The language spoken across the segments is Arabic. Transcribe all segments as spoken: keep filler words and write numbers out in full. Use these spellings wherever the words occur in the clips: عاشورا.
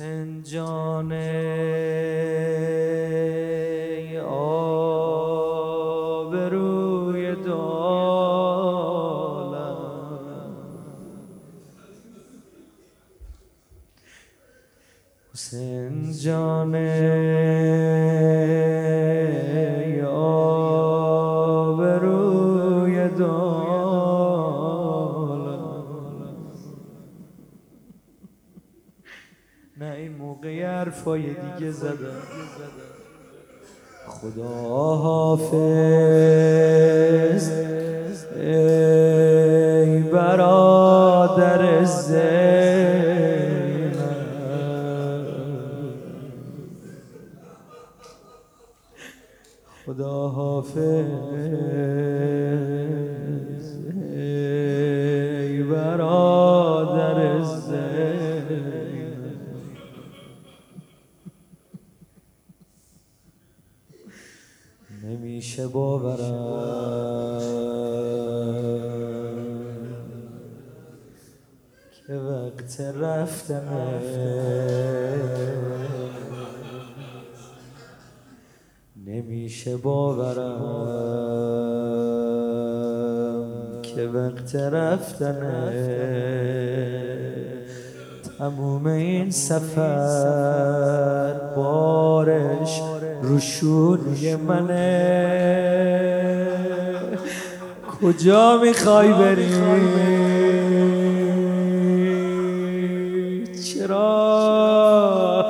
سنجان آبروی دالم، سنجان آبروی دالم، نه این موقعی حرفای دیگه زدم. خدا حافظ ای برادر زینب، خدا حافظ ای برادر زینب. نمیشه باورم که وقت رفتنه، نمیشه باورم که وقت رفتنه. تموم این سفر بارش روشونی منه، کجا میخوای بری؟ چرا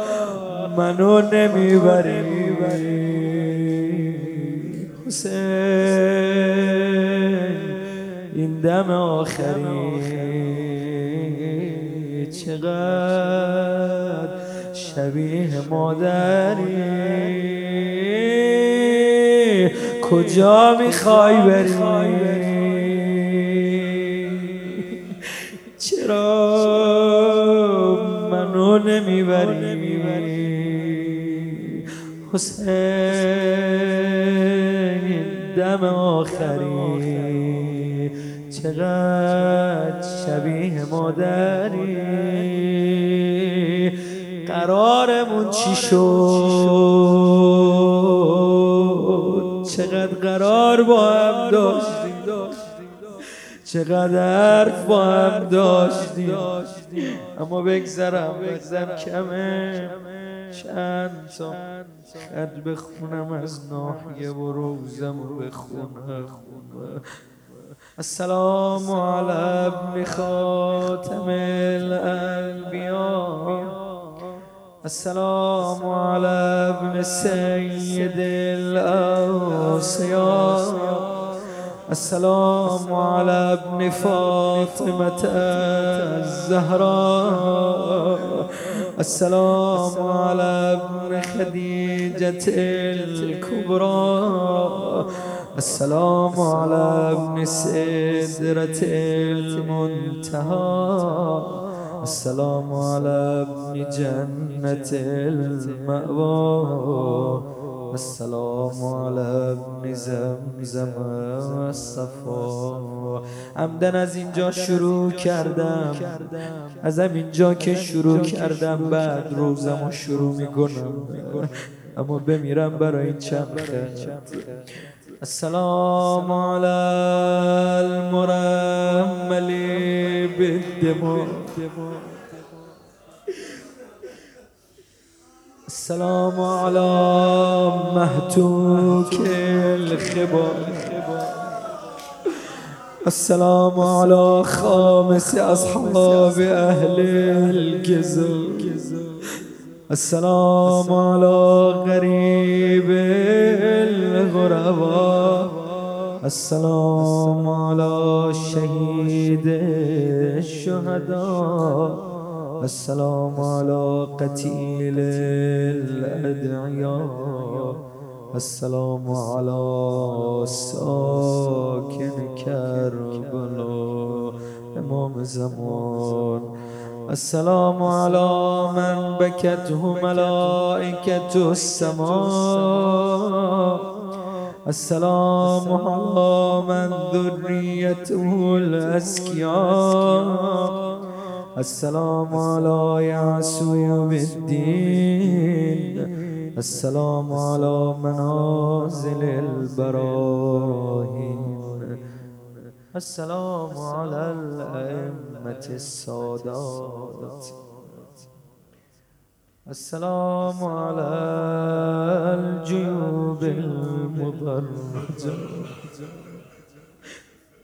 منو نمیبری؟ حسین این دم آخری چقدر شبیه مادری، کجا میخوای بری؟ چرا منو نمیبری؟ حسین دم آخری چقدر شبیه مادری. قرارمون چی شد؟ چقدر قرار با هم داشتیم، چقدر حرف با هم داشتیم، اما بگذرم بگذرم کمه چند تا خط بخونم از ناحیه و روزم بخونم. السلام علی ابن خاتم الانبیا، السلام على ابن سيد الأوصياء، السلام على ابن فاطمة الزهراء، السلام على ابن خديجة الكبرى، السلام على ابن سدرة المنتهى، السلام على ابن جنة المأوى، السلام على ابن زمزم الصفا. عمدن از اینجا شروع کردم، از اینجا که شروع کردم بعد روزمو شروع میکنم، اما بمیرم برای این چند خط. السلام على المرمل بالدماء، السلام على مهتوك الخبر، السلام على خامس أصحاب أهل الجزر، السلام على غريب الغرباء، السلام على شهيد الشهداء، السلام على قتيل الأدعياء، السلام على ساكن كربلاء إمام زمان، السلام على من بكته ملائكة السماء، السلام على من ذريته الأزكياء، السلام على يعسوب الدين، السلام على منازل البراهين، السلام على الأئمة السادات، السلام على الجيوب المبرجة.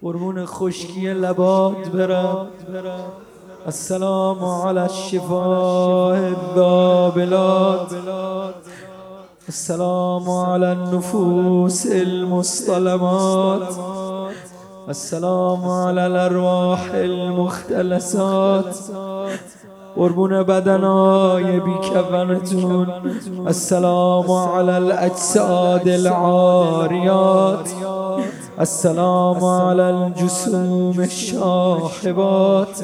قربون خشکی لبات برم. السلام على الشفاء الذابلات، السلام على النفوس المصطلمات، السلام على الأرواح المختلسات. قربون بدنای بیکفنتون. السلام على الأجساد العاریات، السلام على الجسوم الشاحبات،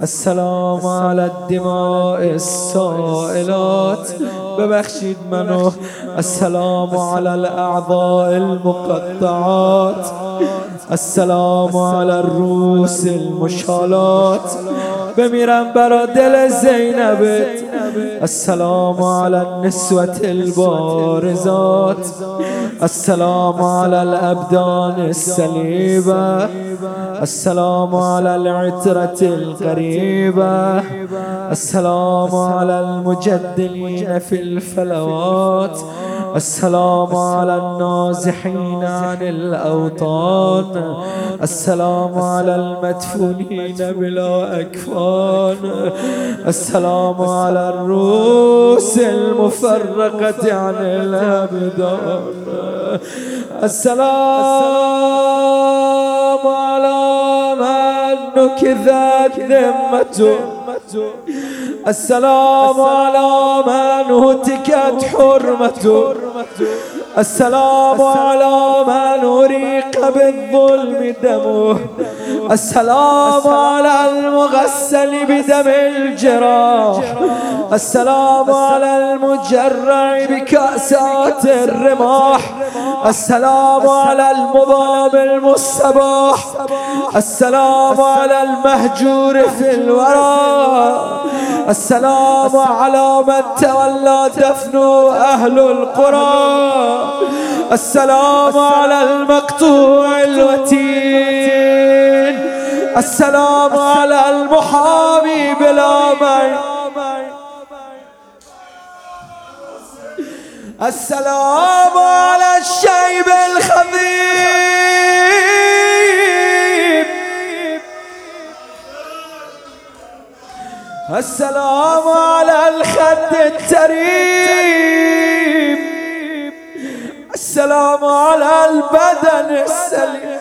السلام على الدماء السائلات. ببخشید منو. السلام على الأعضاء المقطعات، السلام على الروس المشالات. بمیرم برا دل زینبت. السلام على النسوة البارزات، السلام على الأبدان السليبة، السلام على العترة القريبة، السلام على المجدلين في الفلوات، السلام على النازحين عن الأوطان، السلام على المدفونين بلا أكفان، السلام على الروس المفرقة عن الأبدان، السلام على من نكذت ذمته، السلام على من هتكت حرمته، السلام على من أريق بالظلم دمه، السلام على المغسل بدم الجراح، السلام على المجرع بكأسات الرماح، السلام على المضام المصباح، السلام على المهجور في الورى، السلام على من تولى دفنه أهل القرى، السلام على المقطوع الوتين، السلام على المحامي بلا مين، السلام على الشيب الخبيب، السلام على الخد التريب، السلام على البدن السليم.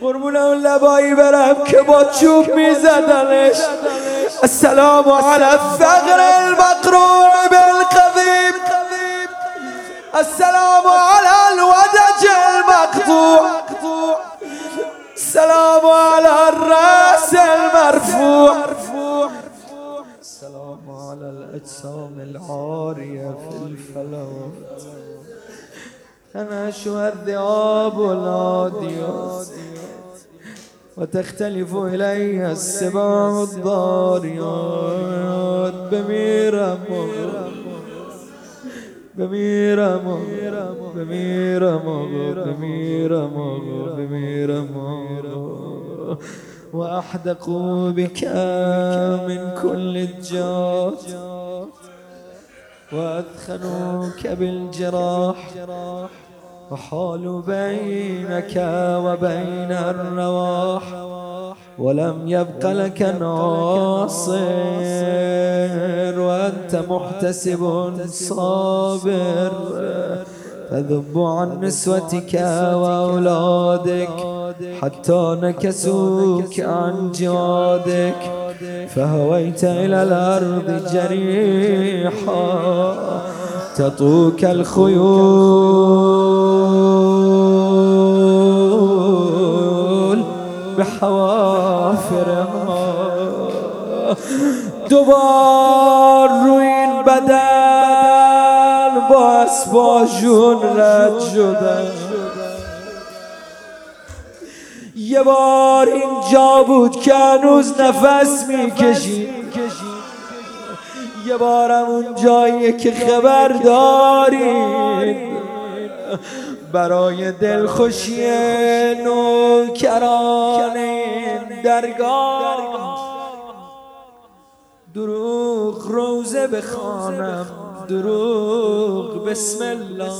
قربون اون لبایی برم که با چوب میزدنش. السلام على الثغر المقروع بالقضيب، السلام على الودج المقطوع، السلام على الرأس المرفوع، السلام على الأجسام العارية في الفلوات. أنا أشوى الذئاب العاديات وتختلف إليها السباع الضاريات. بميرم مغرب بميرم مغرب بميرم مغرب بميرم مغرب بميرم مغرب. وأحدقوا بك من كل الجات وأدخلوك بالجراح وحال بينك وبين الرواح ولم يبق لك ناصر وأنت محتسب صابر. تذب عن نسوتك وأولادك حتى نكسوك عن جوادك فهويت إلى الأرض جريحا تطوك الخيول بحوافرها. دوبار روین بدن باس با جون رد شدن. یه یه بار اینجا بود که هنوز نفس میکشید، یه بارم اون جاییه که خبر دارید برای دلخوشی نوکران درگاه دروغ روزه بخوانم، دروغ بسم الله.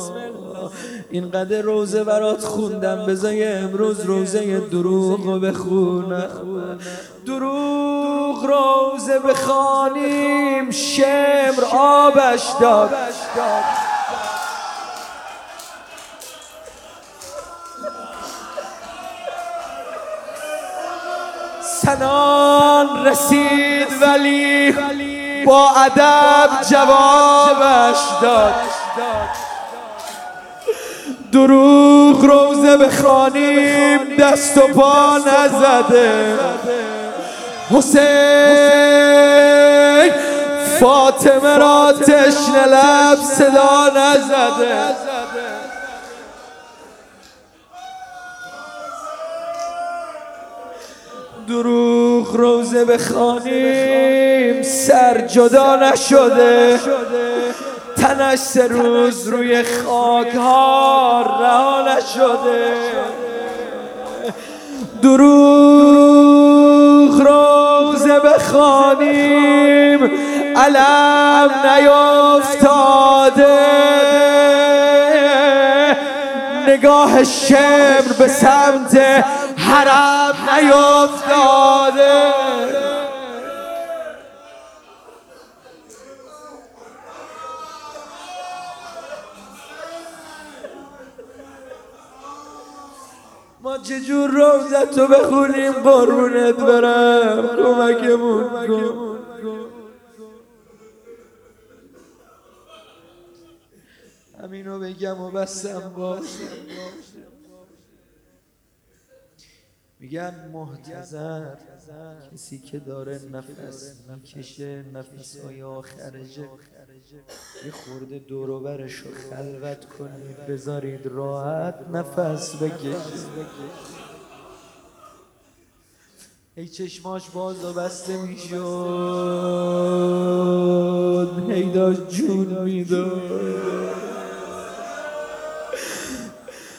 اینقدر روزه برات خوندم، بذای امروز روزه دروغ بخونم. دروغ روزه بخوانیم، شمر آبش داد. سنان رسید ولی با ادب جوابش داد. دروغ روزه بخوانیم، دست و پا نزده. حسین فاطمه را تشنه لب صدا نزده. دروغ روزه بخوانیم، سر جدا نشده. تنش سه روز روی خاک ها رها نشده. دروغ روزه بخوانیم، علم نیفتاده. نگاه شمر به سمت حرم نیفتاده. ما چجور روزتو بخونیم قربونت برم، کمکمون کن. همینو بگم و بسم باش. میگن محتضر کسی که داره نفس میکشه، نفس‌های آخرشه. یه خورده دور و برش رو خلوت کنید، بذارید راحت نفس بکشه. ای چشماش باز و بسته میشد، هی داشت جون میداد.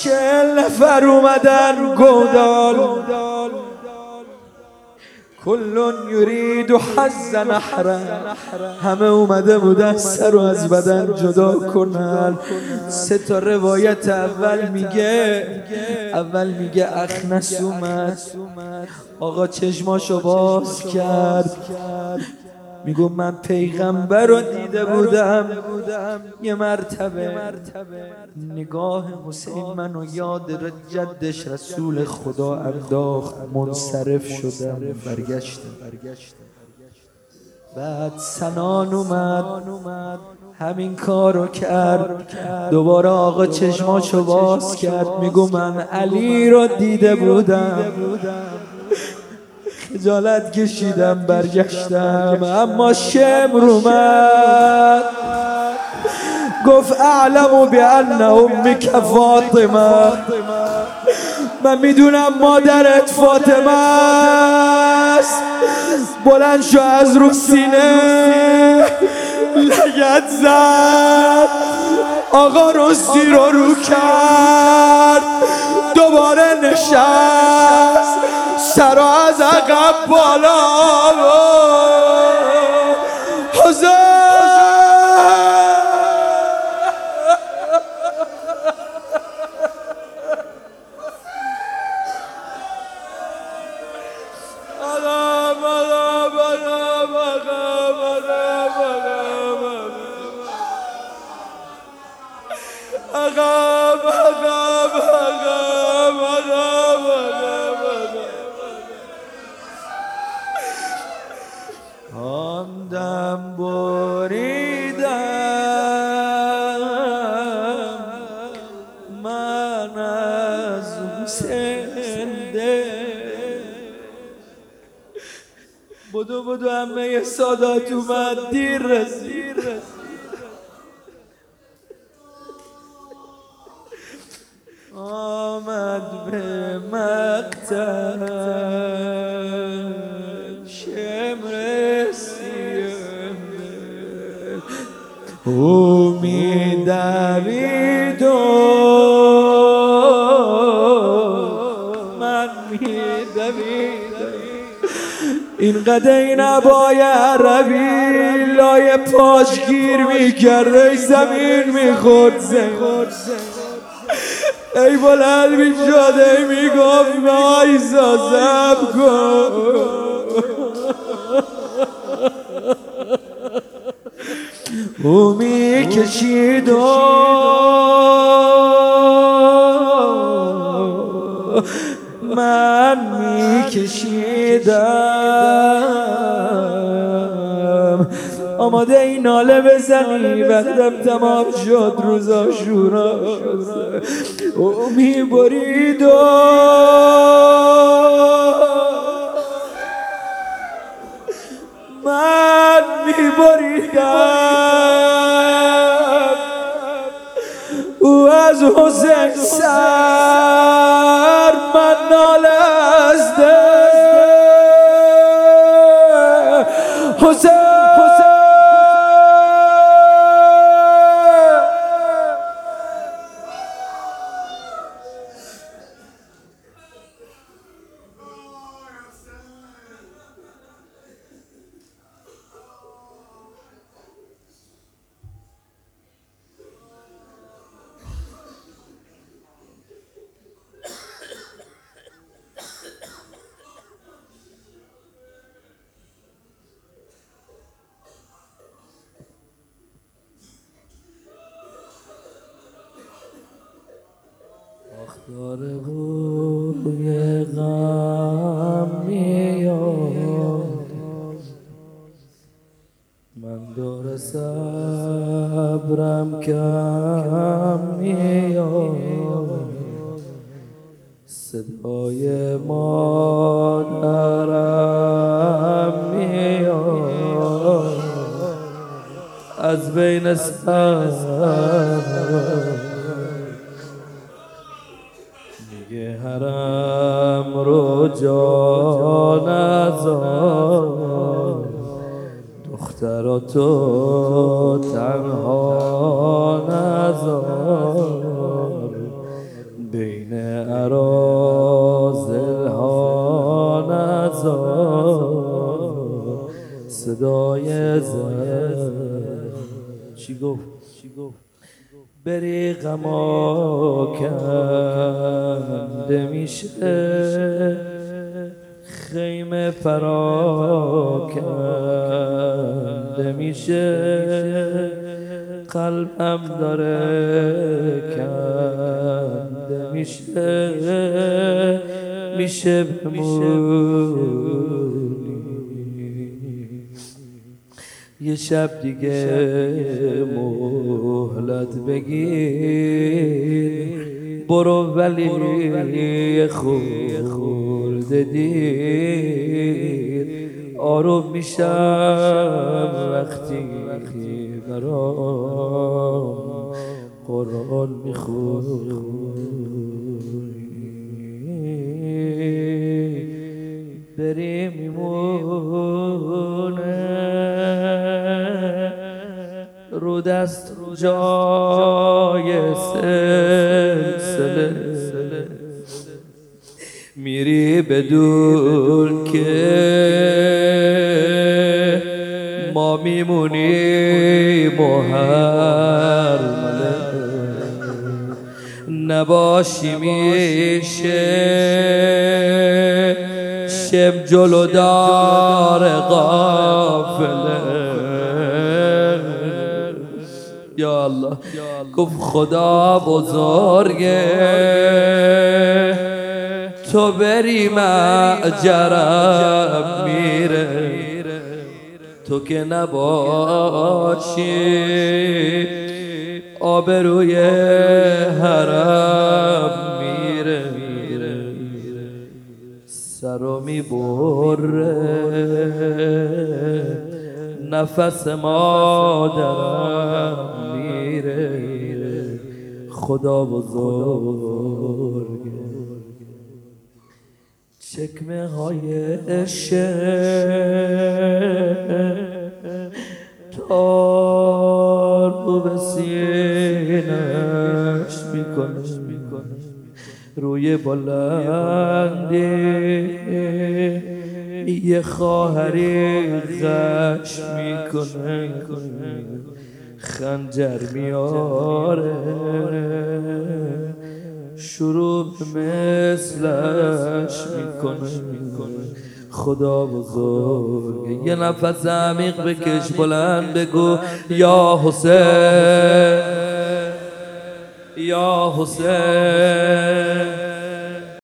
چهل نفر اومدن گودال. کلون یرید و حظ نحره، همه اومده بودن سر رو از بدن جدا کنن. سه تا روایت اول میگه، اول میگه اخنس اومد، آقا چشماشو باز کرد، میگو من پیغمبر رو دیده بودم. یه مرتبه نگاه حسین منو یاد جدش رسول خدا انداخت، منصرف شدم، برگشتم. بعد سنان اومد همین کارو کرد، دوباره آقا چشماشو باز کرد، میگو من علی رو دیده بودم. خجالت کشیدم برگشتم، اما شمر اومد گفت اعلم بأن امک فاطمه، من میدونم مادرت فاطمه است. بلند شو از رو سینه لگد زد، آقا رسی رو رو کرد، دوباره نشست، سر از عقب بالا آورد. حضور آقا بالا بالا بالا بالا بالا آقا بالا بالا همدم بریدم من از حسین دل. بدو بدو همه سادات اومد دیر رسید. آمد به مقتل شمر سیمه او می دوید و من می دویدم. اینقدر این عبای عربی لای پاش گیر می کرده زمین می خورد زمین. ای بلند می شد ای می گفت مایزا زب کن. او می کشید و من می کشیدم. آماده این ناله بزنی وقتم تمام شد روز عاشورا. او می برید و من می بریدم. او از حسین سر من ناله از دل. حسین داره بوی غم میاد من داره صبرم کم میاد. صدای مادرم میاد از بین صبرم حرم رو جا نزار. دختراتو تنها نزار. بین اراذلها نزار. صدای زن چی گفت؟ بری غما کنده میشه خیمه فرا کنده میشه. قلبم داره کنده میشه. میشه بمون یه شب دیگه مهلت بگیر برو ولی یه خورده دیر. آروم میشم وقتی برام قرآن میخونی. بری میمونه رو دست رو جای سلسله. میری بدون که ما میمونیم و هر نباشی میشه شم جلو دار قافله. یا الله گفت خدا بزرگه تو بری معجرم میره. تو که نباشی آبروی حرم میره، سرو میبره نفس مادرم میره. خدا بزرگ چکمه های عشق تار رو به سینش میکنه، روی بلندی یه خواهری غش میکنه، خنجر میاره شروع مثلش میکنه. خدا بزرگ یه نفس عمیق بکش، بلند بگو یا حسین یا حسین.